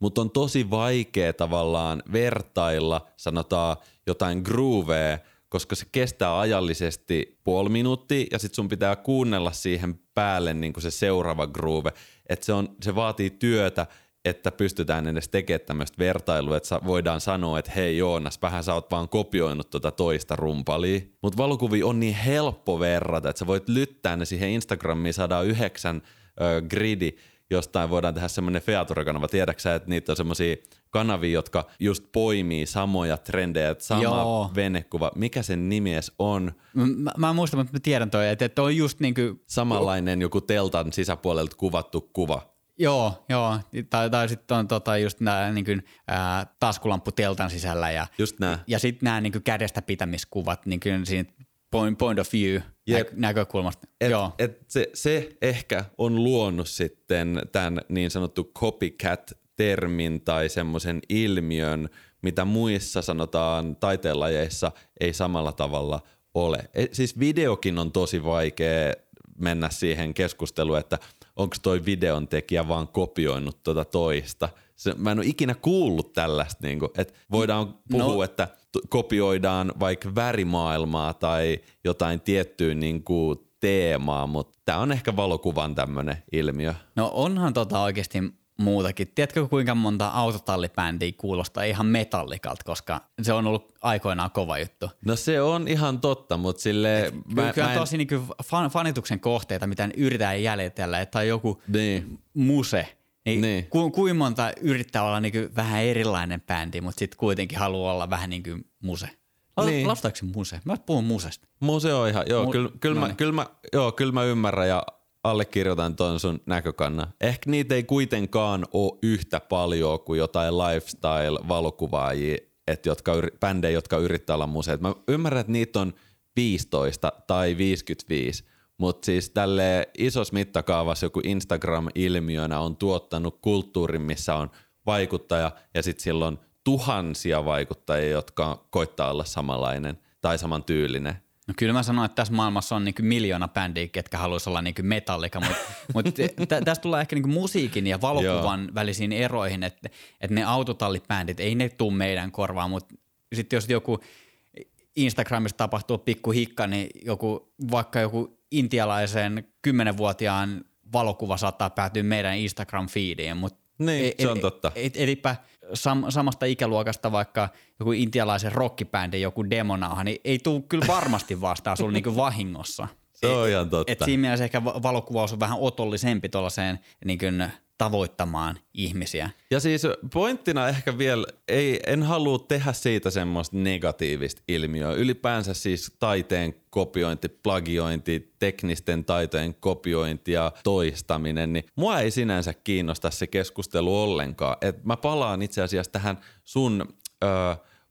Mutta on tosi vaikea tavallaan vertailla, sanotaan jotain groovea, koska se kestää ajallisesti puoli minuuttia ja sit sun pitää kuunnella siihen päälle niin kuin se seuraava groove. Et se, on, se vaatii työtä, että pystytään edes tekemään tämmöistä vertailua, että voidaan sanoa, että hei Joonas, vähän sä oot vaan kopioinut tota toista rumpalia. Mutta valokuvia on niin helppo verrata, että sä voit lyttää ne siihen Instagramiin sata yhdeksän ö, gridi, jostain voidaan tehdä semmoinen feature-kanava. Tiedätkö sä, että niitä on semmoisia kanavia, jotka just poimii samoja trendejä, että sama joo. venekuva. Mikä sen nimi edes on? M- mä en muista, mutta mä tiedän toi, että toi on just niin kuin samanlainen joku teltan sisäpuolelta kuvattu kuva. Joo, joo. Tai, tai sitten on tota just nää niin kuin, ää, taskulamppu teltan sisällä ja, ja sitten nämä niin kuin kädestä pitämiskuvat niin kuin siinä point, point of view yep. nä- näkökulmasta. Et, joo. Et se, se ehkä on luonut sitten tämän niin sanottu copycat-termin tai semmoisen ilmiön, mitä muissa sanotaan taiteenlajeissa ei samalla tavalla ole. Et, siis videokin on tosi vaikea mennä siihen keskusteluun, että onko toi videon tekijä vaan kopioinut tuota toista. Se, mä en ole ikinä kuullut tällaista, niin kuin, että voidaan puhua, no. että t- kopioidaan vaikka värimaailmaa tai jotain tiettyä niin kuin teemaa, mutta tämä on ehkä valokuvan tämmöinen ilmiö. No onhan tota oikeasti muutakin. Tiedätkö kuinka monta autotallibändiä kuulostaa ihan metallikalta, koska se on ollut aikoinaan kova juttu. No se on ihan totta, mutta silleen... Kyllä, kyllä on en... tosi niin kuin fan, fanituksen kohteita, mitä yritetään jäljitellä, että on joku niin. muse. Niin niin. Ku, kuinka monta yrittää olla niin kuin vähän erilainen bändi, mutta sitten kuitenkin haluaa olla vähän niin kuin muse. Niin. Lastaako se muse? Mä puhun musesta. Muse on ihan, joo, Mu- kyllä, kyllä, mä, kyllä, mä, joo kyllä mä ymmärrän ja... Allekirjoitan tuon sun näkökannan. Ehkä niitä ei kuitenkaan ole yhtä paljon kuin jotain lifestyle-valokuvaajia, et jotka, bändejä, jotka yrittää olla museet. Mä ymmärrän, että niitä on viisitoista tai viisikymmentäviisi, mutta siis tälleen isossa mittakaavassa joku Instagram-ilmiönä on tuottanut kulttuurin, missä on vaikuttaja ja sitten sillä on tuhansia vaikuttajia, jotka koittaa olla samanlainen tai samantyylinen. No kyllä mä sanon, että tässä maailmassa on niin kuin miljoona bändiä, ketkä haluaisi olla niin kuin Metallica, mutta mut t- tässä tulee ehkä niin kuin musiikin ja valokuvan välisiin eroihin, että et ne autotallibändit, ei ne tule meidän korvaan, mutta sitten jos joku Instagramissa tapahtuu pikku hikka, niin joku, vaikka joku intialaisen kymmenenvuotiaan valokuva saattaa päätyä meidän Instagram-feediin, mutta Niin, e- se on totta. E- elipä sam- samasta ikäluokasta vaikka joku intialaisen rockibändin joku demonauha, niin ei tule kyllä varmasti vastaan sulle niinku vahingossa. Se on ihan totta. Et siinä mielessä ehkä valokuvaus on vähän otollisempi tuollaiseen niin kuin tavoittamaan ihmisiä. Ja siis pointtina ehkä vielä, ei, en halua tehdä siitä semmoista negatiivista ilmiöä. Ylipäänsä siis taiteen kopiointi, plagiointi, teknisten taitojen kopiointi ja toistaminen, niin mua ei sinänsä kiinnosta se keskustelu ollenkaan. Et mä palaan itse asiassa tähän sun... Öö,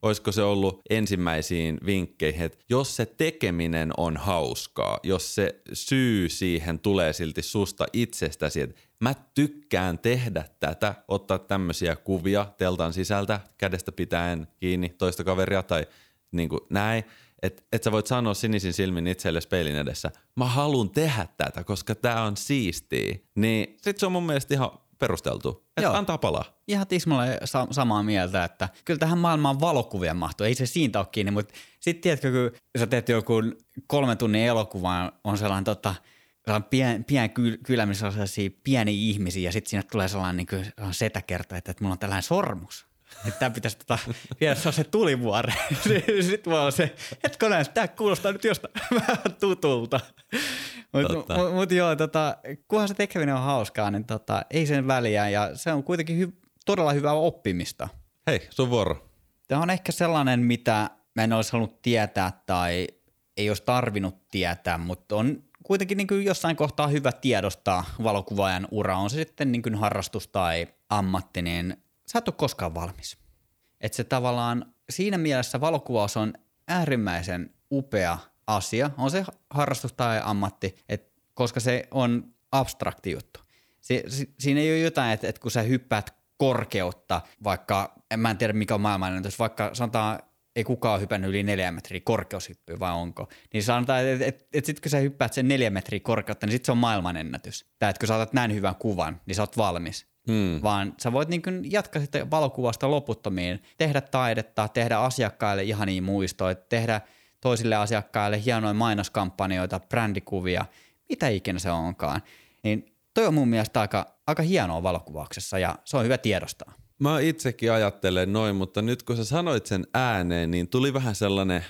olisiko se ollut ensimmäisiin vinkkeihin, että jos se tekeminen on hauskaa, jos se syy siihen tulee silti susta itsestäsi, että mä tykkään tehdä tätä, ottaa tämmöisiä kuvia teltan sisältä, kädestä pitäen kiinni toista kaveria tai niin kuin näin, että et sä voit sanoa sinisin silmin itselle peilin edessä, mä haluun tehdä tätä, koska tää on siistiä, niin sit se on mun mielestä ihan perusteltu. Että antaa palaa. Ihan tismalle samaa mieltä, että kyllä tähän maailmaan valokuvia mahtuu. Ei se siitä ole kiinni, mutta sitten tiedätkö, kun sä teet joku kolmen tunnin elokuvan, on sellainen, tota, sellainen pien, pien kylä, missä on sellaisia pieniä ihmisiä, ja sitten siinä tulee sellainen niin kuin, setä kerta, että, että mulla on tällainen sormus. Että tämä pitäisi tota, vielä se on se tulivuori. Sitten mulla on se, hetkinen, tämä kuulostaa nyt jostain vähän tutulta. Mutta mut, mut joo, tota, kunhan se tekeminen on hauskaa, niin tota, ei sen väliä ja se on kuitenkin hy- todella hyvää oppimista. Hei, sun vuoro. Tämä on ehkä sellainen, mitä mä en olisi halunnut tietää tai ei olisi tarvinnut tietää, mutta on kuitenkin niin kuin jossain kohtaa hyvä tiedostaa valokuvaajan ura. On se sitten niin kuin harrastus tai ammatti, niin sä et ole koskaan valmis. Että se tavallaan siinä mielessä valokuvaus on äärimmäisen upea asia, on se harrastus tai ammatti, et koska se on abstrakti juttu. Si- si- siinä ei ole jotain, että et kun sä hyppäät korkeutta, vaikka, en mä en tiedä mikä on maailmanennätys, vaikka sanotaan, ei kukaan hypännyt yli neljä metriä korkeushyppyä vai onko, niin sanotaan, että et, et sit kun sä hyppäät sen neljä metriä korkeutta, niin sit se on maailmanennätys. Tai että kun sä otat näin hyvän kuvan, niin sä oot valmis. Hmm. Vaan sä voit niin kuin jatkaa sitten valokuvasta loputtomiin, tehdä taidetta, tehdä asiakkaille ihania muistoja, tehdä toisille asiakkaille hienoja mainoskampanjoita, brändikuvia, mitä ikinä se onkaan. Niin toi on mun mielestä aika, aika hienoa valokuvauksessa ja se on hyvä tiedostaa. Mä itsekin ajattelen noin, mutta nyt kun sä sanoit sen ääneen, niin tuli vähän sellainen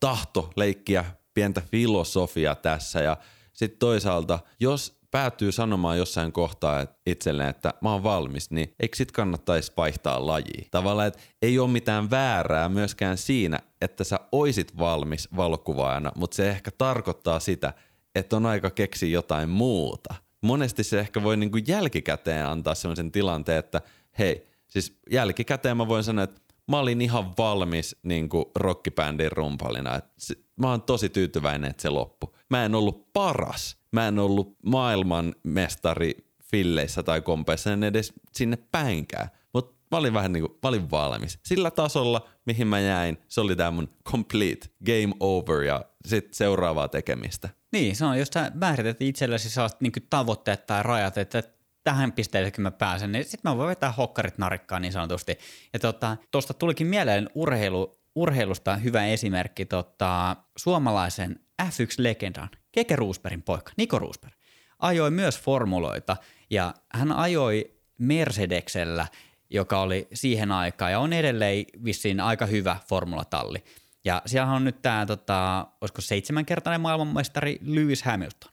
tahto leikkiä pientä filosofia tässä ja sit toisaalta, jos päätyy sanomaan jossain kohtaa itselleen, että mä oon valmis, niin eikö sit kannattaisi vaihtaa lajia? Tavallaan, että ei ole mitään väärää myöskään siinä, että sä oisit valmis valokuvaajana, mutta se ehkä tarkoittaa sitä, että on aika keksiä jotain muuta. Monesti se ehkä voi niinku jälkikäteen antaa sellaisen tilanteen, että hei, siis jälkikäteen mä voin sanoa, että mä olin ihan valmis niinku rockibändin rumpalina. Et se, mä oon tosi tyytyväinen, että se loppui. Mä en ollut paras. Mä en ollut maailmanmestari filleissä tai kompeissa, en edes sinne päinkään. Mutta mä olin vähän niin kuin, mä olin valmis. Sillä tasolla, mihin mä jäin, se oli tää mun complete game over ja sit seuraavaa tekemistä. Niin, se on, jos sä määrität itsellesi sellaiset niin kuin tavoitteet tai rajat, että tähän pisteeseen kun mä pääsen, niin sit mä voin vetää hokkarit narikkaan niin sanotusti. Ja tuosta tota, tulikin mieleen urheilu, urheilusta hyvä esimerkki tota, suomalaisen äf yksi -legendan. Keke Rosbergin poika, Nico Rosberg, ajoi myös formuloita ja hän ajoi Mercedeksellä, joka oli siihen aikaan ja on edelleen vissiin aika hyvä formulatalli. Ja siellä on nyt tämä, tota, olisiko seitsemänkertainen maailmanmestari Lewis Hamilton.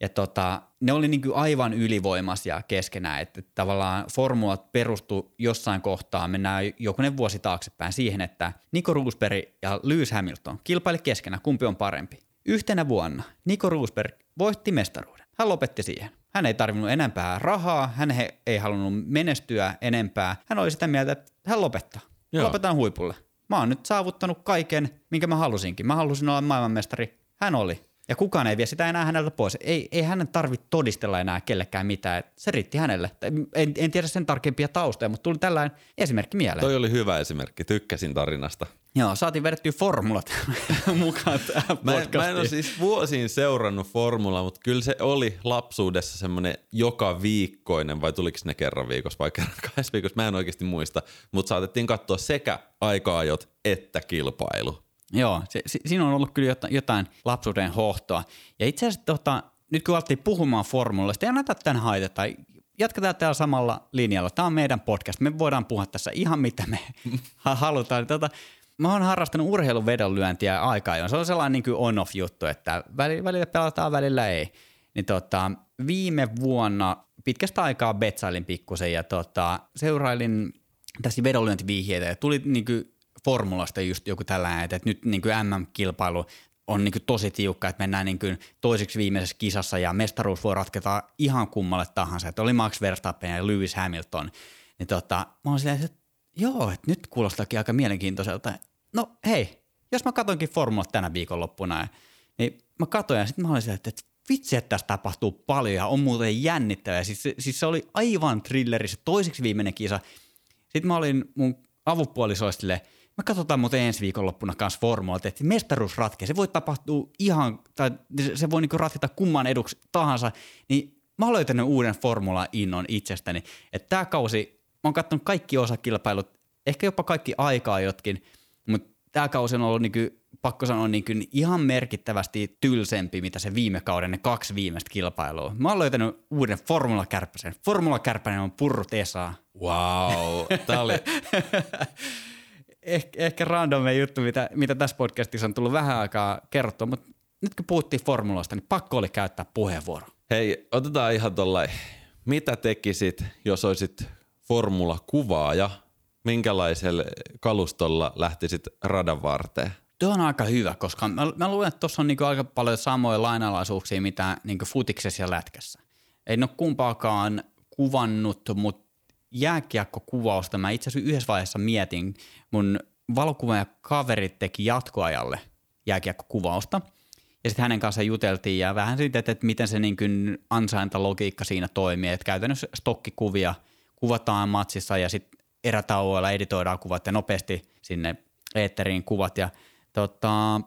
Ja tota, ne oli niinku aivan ylivoimaisia keskenään, että tavallaan formulat perustu jossain kohtaa, mennään jokunen vuosi taaksepäin siihen, että Nico Rosberg ja Lewis Hamilton kilpaili keskenään, kumpi on parempi. Yhtenä vuonna Nico Rosberg voitti mestaruuden. Hän lopetti siihen. Hän ei tarvinnut enempää rahaa, hän ei halunnut menestyä enempää. Hän oli sitä mieltä, että hän lopettaa. Joo. Lopetan huipulle. Mä oon nyt saavuttanut kaiken, minkä mä halusinkin. Mä halusin olla maailmanmestari. Hän oli. Ja kukaan ei vie sitä enää häneltä pois. Ei, ei hänen tarvitse todistella enää kellekään mitään. Se riitti hänelle. En, en tiedä sen tarkempia taustoja, mutta tuli tällainen esimerkki mieleen. Toi oli hyvä esimerkki. Tykkäsin tarinasta. Joo, saatiin vedettyä formulat mukaan tähän podcastiin. Mä en ole siis vuosiin seurannut formulaa, mutta kyllä se oli lapsuudessa semmoinen joka viikkoinen, vai tuliko ne kerran viikossa vai kerran kahdessa viikossa, mä en oikeasti muista. Mutta saatettiin katsoa sekä aika-ajot että kilpailu. Joo, se, si, siinä on ollut kyllä jotain lapsuuden hohtoa. Ja itse asiassa tota, nyt kun alettiin puhumaan formulasta, ei anneta tämän haiteta. jatketaan täällä samalla linjalla. Tämä on meidän podcast. Me voidaan puhua tässä ihan mitä me halutaan. Tota, mä oon harrastanut urheiluvedonlyöntiä aikaa jo. Se on sellainen niin kuin on-off juttu, että välillä pelataan, välillä ei. Niin tota, viime vuonna pitkästä aikaa betsailin pikkusen ja tota, seurailin tässä vedonlyöntivihjeitä ja tuli niin kuin formulasta just joku tällainen, että nyt niin kuin M M-kilpailu on niin kuin tosi tiukka, että mennään niin kuin toiseksi viimeisessä kisassa ja mestaruus voi ratketa ihan kummalle tahansa. Että oli Max Verstappen ja Lewis Hamilton. Niin tota, mä oon silleen, että joo, että nyt kuulostaakin aika mielenkiintoiselta. No hei, jos mä katonkin formulat tänä viikonloppuna, niin mä katoin ja sitten mä olin silleen, että vitsi, että tässä tapahtuu paljon ja on muuten jännittävää. Siis, siis se oli aivan thrilleri, se toiseksi viimeinen kisa. Sitten mä olin mun avupuolisoistille, me katsotaan muuten ensi viikonloppuna kanssa formulat, että mestaruus ratkeaa. Se voi tapahtua ihan, tai se voi niinku ratketa kumman eduksi tahansa. Niin mä oon löytänyt uuden formula-innon itsestäni. Että tää kausi, mä oon katsonut kaikki osakilpailut, ehkä jopa kaikki aikaa jotkin, mutta tää kausi on ollut niinku, pakko sanoa niinku ihan merkittävästi tylsempi, mitä se viime kauden, ne kaksi viimeistä kilpailua. Mä oon löytänyt uuden formula-kärpäsen. Formula-kärpänen on purrut Esaa. Wow, tää oli... Eh, ehkä randomme juttu, mitä, mitä tässä podcastissa on tullut vähän aikaa kerrottua, mutta nyt kun puhuttiin formuloista, niin pakko oli käyttää puheenvuoro. Hei, otetaan ihan tollain. Mitä tekisit, jos olisit formulakuvaaja? Minkälaisella kalustolla lähtisit radan varteen? Tuo on aika hyvä, koska mä, mä luulen, että tuossa on niinku aika paljon samoja lainalaisuuksia, mitä niinku futiksessa ja lätkässä. Ei ole kumpaakaan kuvannut, mutta jääkiekkokuvausta mä itse asiassa yhdessä vaiheessa mietin. Mun valokuvaajakaveri teki jatkoajalle jääkiekkokuvausta ja sitten hänen kanssaan juteltiin ja vähän siitä, että miten se niin kuin ansaintalogiikka siinä toimii. Että käytännössä stokkikuvia kuvataan matsissa ja sitten erätauoilla editoidaan kuvat ja nopeasti sinne eetteriin kuvat. Ja tota,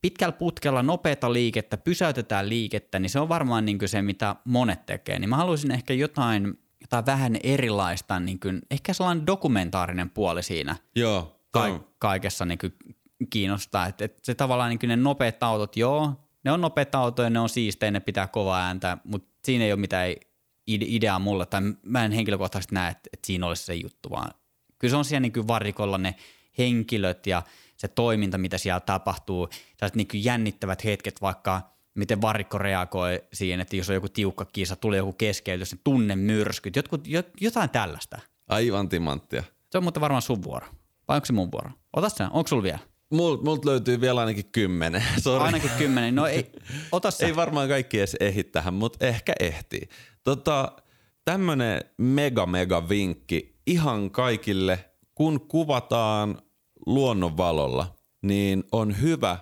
pitkällä putkella nopeata liikettä, pysäytetään liikettä, niin se on varmaan niin kuin se, mitä monet tekee. Niin mä haluaisin ehkä jotain... jotain vähän erilaista, niin kuin, ehkä sellainen dokumentaarinen puoli siinä. Joo, ka- kaikessa niin kuin kiinnostaa. Et, et se tavallaan niin kuin ne nopeat autot, joo, ne on nopeat autoja, ne on siistejä, ne pitää kovaa ääntä, mutta siinä ei ole mitään ideaa mulle, tai mä en henkilökohtaisesti näe, että, että siinä olisi se juttu, vaan kyllä se on siellä niin kuin varikolla ne henkilöt ja se toiminta, mitä siellä tapahtuu, sellaiset niin kuin jännittävät hetket, vaikka miten varikko reagoi siihen, että jos on joku tiukka kiisa, tulee joku keskeytys, niin tunnemyrskyt, jotkut, jotain tällaista. Aivan timanttia. Se on mutta varmaan sun vuoro. Vai onko se mun vuoro? Ota sen, onko sulla vielä? Mult, mult löytyy vielä ainakin kymmenen. Sorry. Ainakin kymmenen, no ei, ota sen. Ei varmaan kaikki edes ehdi tähän, mutta ehkä ehtii. Tota, tämmönen mega mega vinkki ihan kaikille, kun kuvataan luonnonvalolla, niin on hyvä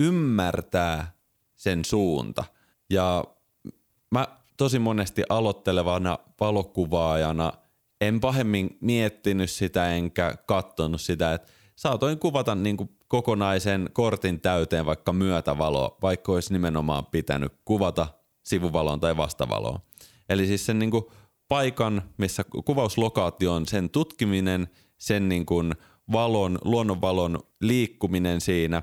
ymmärtää sen suunta. Ja mä tosi monesti aloittelevana valokuvaajana en pahemmin miettinyt sitä enkä katsonut sitä, että saatoin kuvata niin kuin kokonaisen kortin täyteen vaikka myötävaloa, vaikka olisi nimenomaan pitänyt kuvata sivuvaloon tai vastavaloon. Eli siis sen niin kuin paikan, missä kuvauslokaatio on, sen tutkiminen, sen niin kuin valon, luonnonvalon liikkuminen siinä,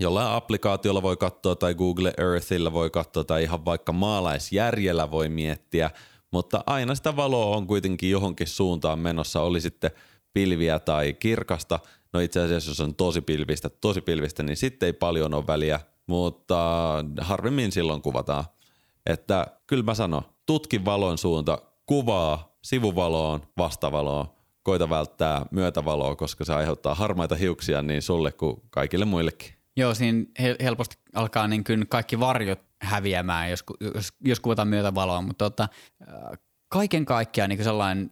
jollain applikaatiolla voi katsoa tai Google Earthillä voi katsoa tai ihan vaikka maalaisjärjellä voi miettiä, mutta aina sitä valoa on kuitenkin johonkin suuntaan menossa, oli sitten pilviä tai kirkasta. No itse asiassa jos on tosi pilvistä, tosi pilvistä, niin sitten ei paljon ole väliä, mutta harvemmin silloin kuvataan. Että kyllä mä sanon, tutki valon suunta, kuvaa sivuvaloon, vastavaloon. Koita välttää myötävaloa, koska se aiheuttaa harmaita hiuksia niin sulle kuin kaikille muillekin. Joo, siinä helposti alkaa niin kuin kaikki varjot häviämään, jos, jos, jos kuvataan myötävaloa, mutta tota, kaiken kaikkiaan niin kuin sellainen,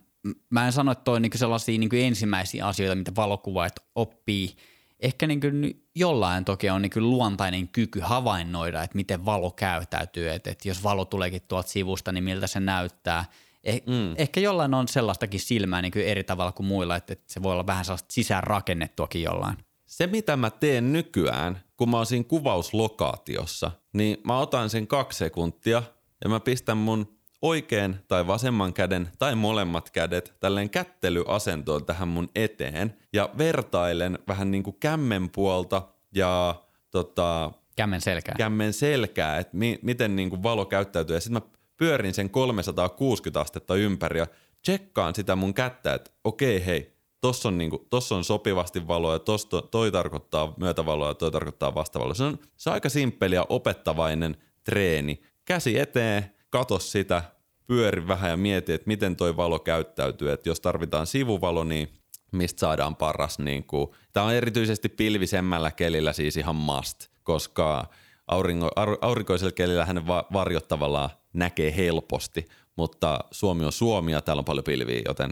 mä en sano, että toi on niin kuin sellaisia niin kuin ensimmäisiä asioita, mitä valokuvaajat oppii. Ehkä niin kuin jollain toki on niin kuin luontainen kyky havainnoida, että miten valo käyttäytyy, että, että jos valo tuleekin tuolta sivusta, niin miltä se näyttää. Eh, mm. Ehkä jollain on sellaistakin silmää niin kuin eri tavalla kuin muilla, että, että se voi olla vähän sellaista sisäänrakennettuakin jollain. Se, mitä mä teen nykyään, kun mä oon siinä kuvauslokaatiossa, niin mä otan sen kaksi sekuntia ja mä pistän mun oikean tai vasemman käden tai molemmat kädet tälleen kättelyasentoon tähän mun eteen ja vertailen vähän niin kuin kämmen puolta ja tota, kämmen selkää, kämmen selkää että mi- miten niin kuin valo käyttäytyy. Ja sitten mä pyörin sen kolmesataakuusikymmentä astetta ympäri ja tsekkaan sitä mun kättä, että okei hei, tossa on, niinku, tossa on sopivasti valoa ja tosta, toi tarkoittaa myötävaloa ja toi tarkoittaa vastavaloa. Se on, se on aika simppeli ja opettavainen treeni. Käsi eteen, kato sitä, pyöri vähän ja mieti, että miten toi valo käyttäytyy. Että jos tarvitaan sivuvalo, niin mistä saadaan paras. Niin kuin. Tämä on erityisesti pilvisemmällä kelillä siis ihan must, koska aurinko, aurinkoisella kelillä hänen varjot tavallaan näkee helposti, mutta Suomi on Suomi ja täällä on paljon pilviä, joten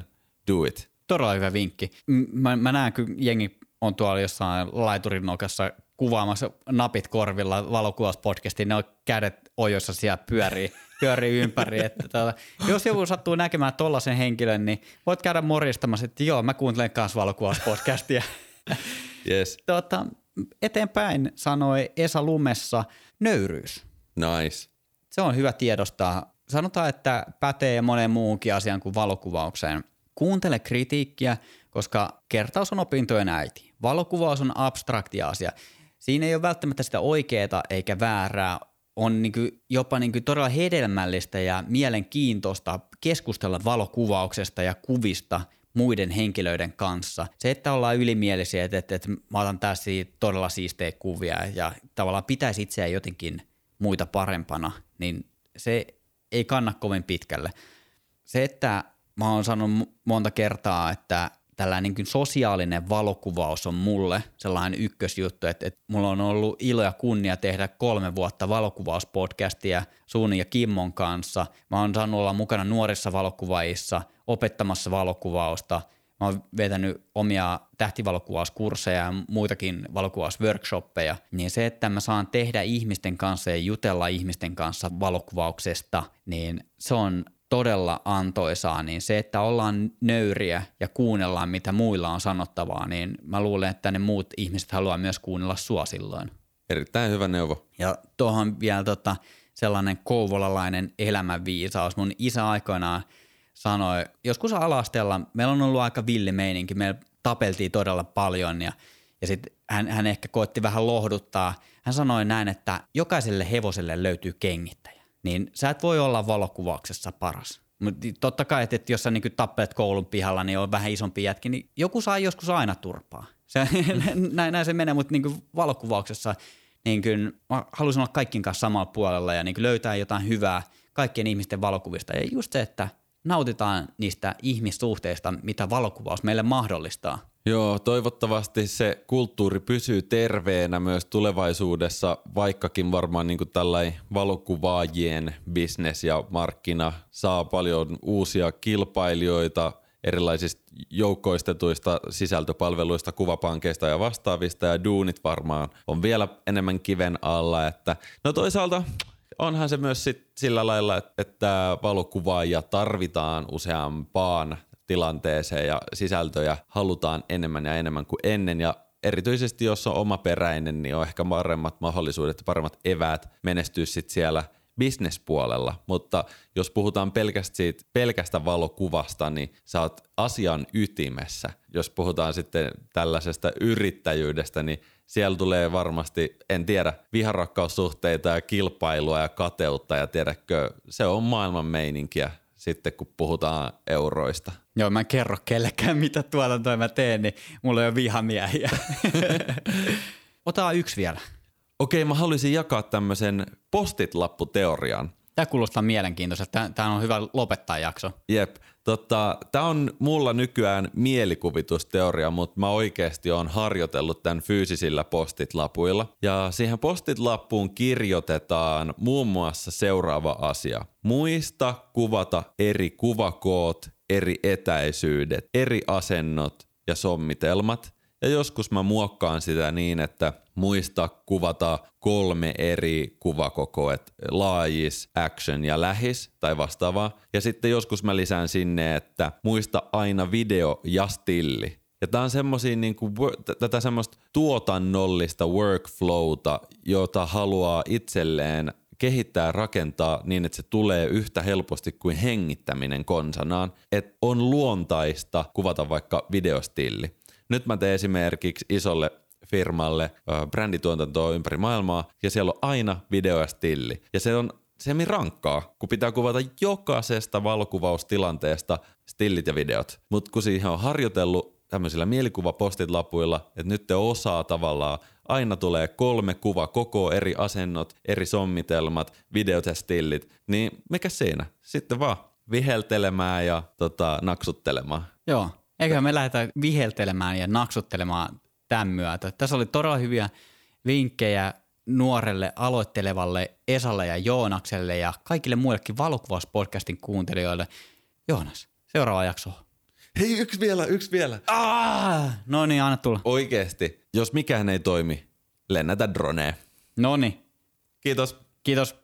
do it. Todella hyvä vinkki. Mä, mä näen, kun jengi on tuolla jossain laiturin nokassa kuvaamassa napit korvilla valokuvauspodcastiin, ne on kädet ojossa siellä pyörii, pyörii ympäri. Että tuota, jos joku sattuu näkemään tollaisen henkilön, niin voit käydä morjistamassa, että joo, mä kuuntelen kanssa valokuvauspodcastia. Yes. Tuota, eteenpäin sanoi Esa Lumessa nöyryys. Nice. Se on hyvä tiedostaa. Sanotaan, että pätee moneen muuhunkin asiaan kuin valokuvaukseen. Kuuntele kritiikkiä, koska kertaus on opintojen äiti. Valokuvaus on abstraktia asia. Siinä ei ole välttämättä sitä oikeaa eikä väärää. On niin kuin jopa niin kuin todella hedelmällistä ja mielenkiintoista keskustella valokuvauksesta ja kuvista muiden henkilöiden kanssa. Se, että ollaan ylimielisiä, että, että, että mä otan tässä todella siistejä kuvia ja tavallaan pitäisi itseään jotenkin muita parempana, niin se ei kanna kovin pitkälle. Se, että mä oon sanonut monta kertaa, että tällainen sosiaalinen valokuvaus on mulle sellainen ykkösjuttu, että, että mulla on ollut ilo ja kunnia tehdä kolme vuotta valokuvauspodcastia Suunin ja Kimmon kanssa. Mä oon saanut olla mukana nuorissa valokuvaajissa, opettamassa valokuvausta. Mä oon vetänyt omia tähtivalokuvauskursseja ja muitakin valokuvausworkshoppeja. Niin se, että mä saan tehdä ihmisten kanssa ja jutella ihmisten kanssa valokuvauksesta, niin se on todella antoisaa, niin se, että ollaan nöyriä ja kuunnellaan, mitä muilla on sanottavaa, niin mä luulen, että ne muut ihmiset haluaa myös kuunnella sua silloin. Erittäin hyvä neuvo. Ja tuohon vielä tota, sellainen kouvolalainen elämänviisaus. Mun isä aikoinaan sanoi, joskus ala-asteella, meillä on ollut aika villi meininki, meillä tapeltiin todella paljon ja, ja sitten hän, hän ehkä koetti vähän lohduttaa. Hän sanoi näin, että jokaiselle hevoselle löytyy kengittäjä. Niin sä et voi olla valokuvauksessa paras. Mutta totta kai, että jos sä niinku tappelet koulun pihalla, niin on vähän isompi jätki, niin joku saa joskus aina turpaa. Se, näin, näin se menee, mutta niinku valokuvauksessa niin kyllä, mä haluaisin olla kaikkien kanssa samalla puolella ja niinku löytää jotain hyvää kaikkien ihmisten valokuvista. Ja just se, että nautitaan niistä ihmissuhteista, mitä valokuvaus meille mahdollistaa. Joo, toivottavasti se kulttuuri pysyy terveenä myös tulevaisuudessa, vaikkakin varmaan niin kuin tällainen valokuvaajien business ja markkina saa paljon uusia kilpailijoita erilaisista joukkoistetuista sisältöpalveluista, kuvapankeista ja vastaavista, ja duunit varmaan on vielä enemmän kiven alla. Että no toisaalta onhan se myös sit sillä lailla, että valokuvaajia tarvitaan useampaan tilanteeseen ja sisältöjä halutaan enemmän ja enemmän kuin ennen ja erityisesti jos on omaperäinen, niin on ehkä paremmat mahdollisuudet ja paremmat eväät menestyä sit siellä businesspuolella, mutta jos puhutaan pelkästä, siitä, pelkästä valokuvasta, niin sä oot asian ytimessä. Jos puhutaan sitten tällaisesta yrittäjyydestä, niin siellä tulee varmasti, en tiedä, viharakkaussuhteita ja kilpailua ja kateutta ja tiedätkö, se on maailman meininkiä. Sitten kun puhutaan euroista. Joo, mä en kerro kellekään, mitä tuotantoja mä teen, niin mulla ei ole vihamiehiä. Ota yksi vielä. Okei, mä haluaisin jakaa tämmöisen postit-lapputeorian. Tää kuulostaa mielenkiintoiselta. Tää on hyvä lopettaa jakso. Jep. Tota, tää on mulla nykyään mielikuvitusteoria, mutta mä oikeasti oon harjoitellut tämän fyysisillä postit-lapuilla. Ja siihen postit-lappuun kirjoitetaan muun muassa seuraava asia. Muista kuvata eri kuvakoot, eri etäisyydet, eri asennot ja sommitelmat. Ja joskus mä muokkaan sitä niin, että muista kuvata kolme eri kuvakokoa, laajis, action ja lähis tai vastaavaa. Ja sitten joskus mä lisään sinne, että muista aina video ja stilli. Ja tää on semmosia niinku, tätä semmoista tuotannollista workflowta, jota haluaa itselleen kehittää, rakentaa niin, että se tulee yhtä helposti kuin hengittäminen konsanaan. Että on luontaista kuvata vaikka videostilli. Nyt mä teen esimerkiksi isolle firmalle äh, brändituotantoa ympäri maailmaa ja siellä on aina video ja stilli. Ja se on semmin rankkaa, kun pitää kuvata jokaisesta valokuvaustilanteesta stillit ja videot. Mutta kun siihen on harjoitellut tämmöisillä mielikuvapostit-lapuilla, että nyt te osaa tavallaan, aina tulee kolme kuva, koko eri asennot, eri sommitelmat, videot ja stillit, niin mikä siinä? Sitten vaan viheltelemään ja tota, naksuttelemaan. Joo, eiköhän me lähdetä viheltelemään ja naksuttelemaan tämän myötä. Tässä oli todella hyviä vinkkejä nuorelle, aloittelevalle Esalle ja Joonakselle ja kaikille muillekin valokuvauspodcastin kuuntelijoille. Joonas, seuraava jakso. Hei, yksi vielä, yksi vielä. Ah, no niin, anna tulla. Oikeesti, jos mikään ei toimi, lennätä droneen. No niin. Kiitos. Kiitos.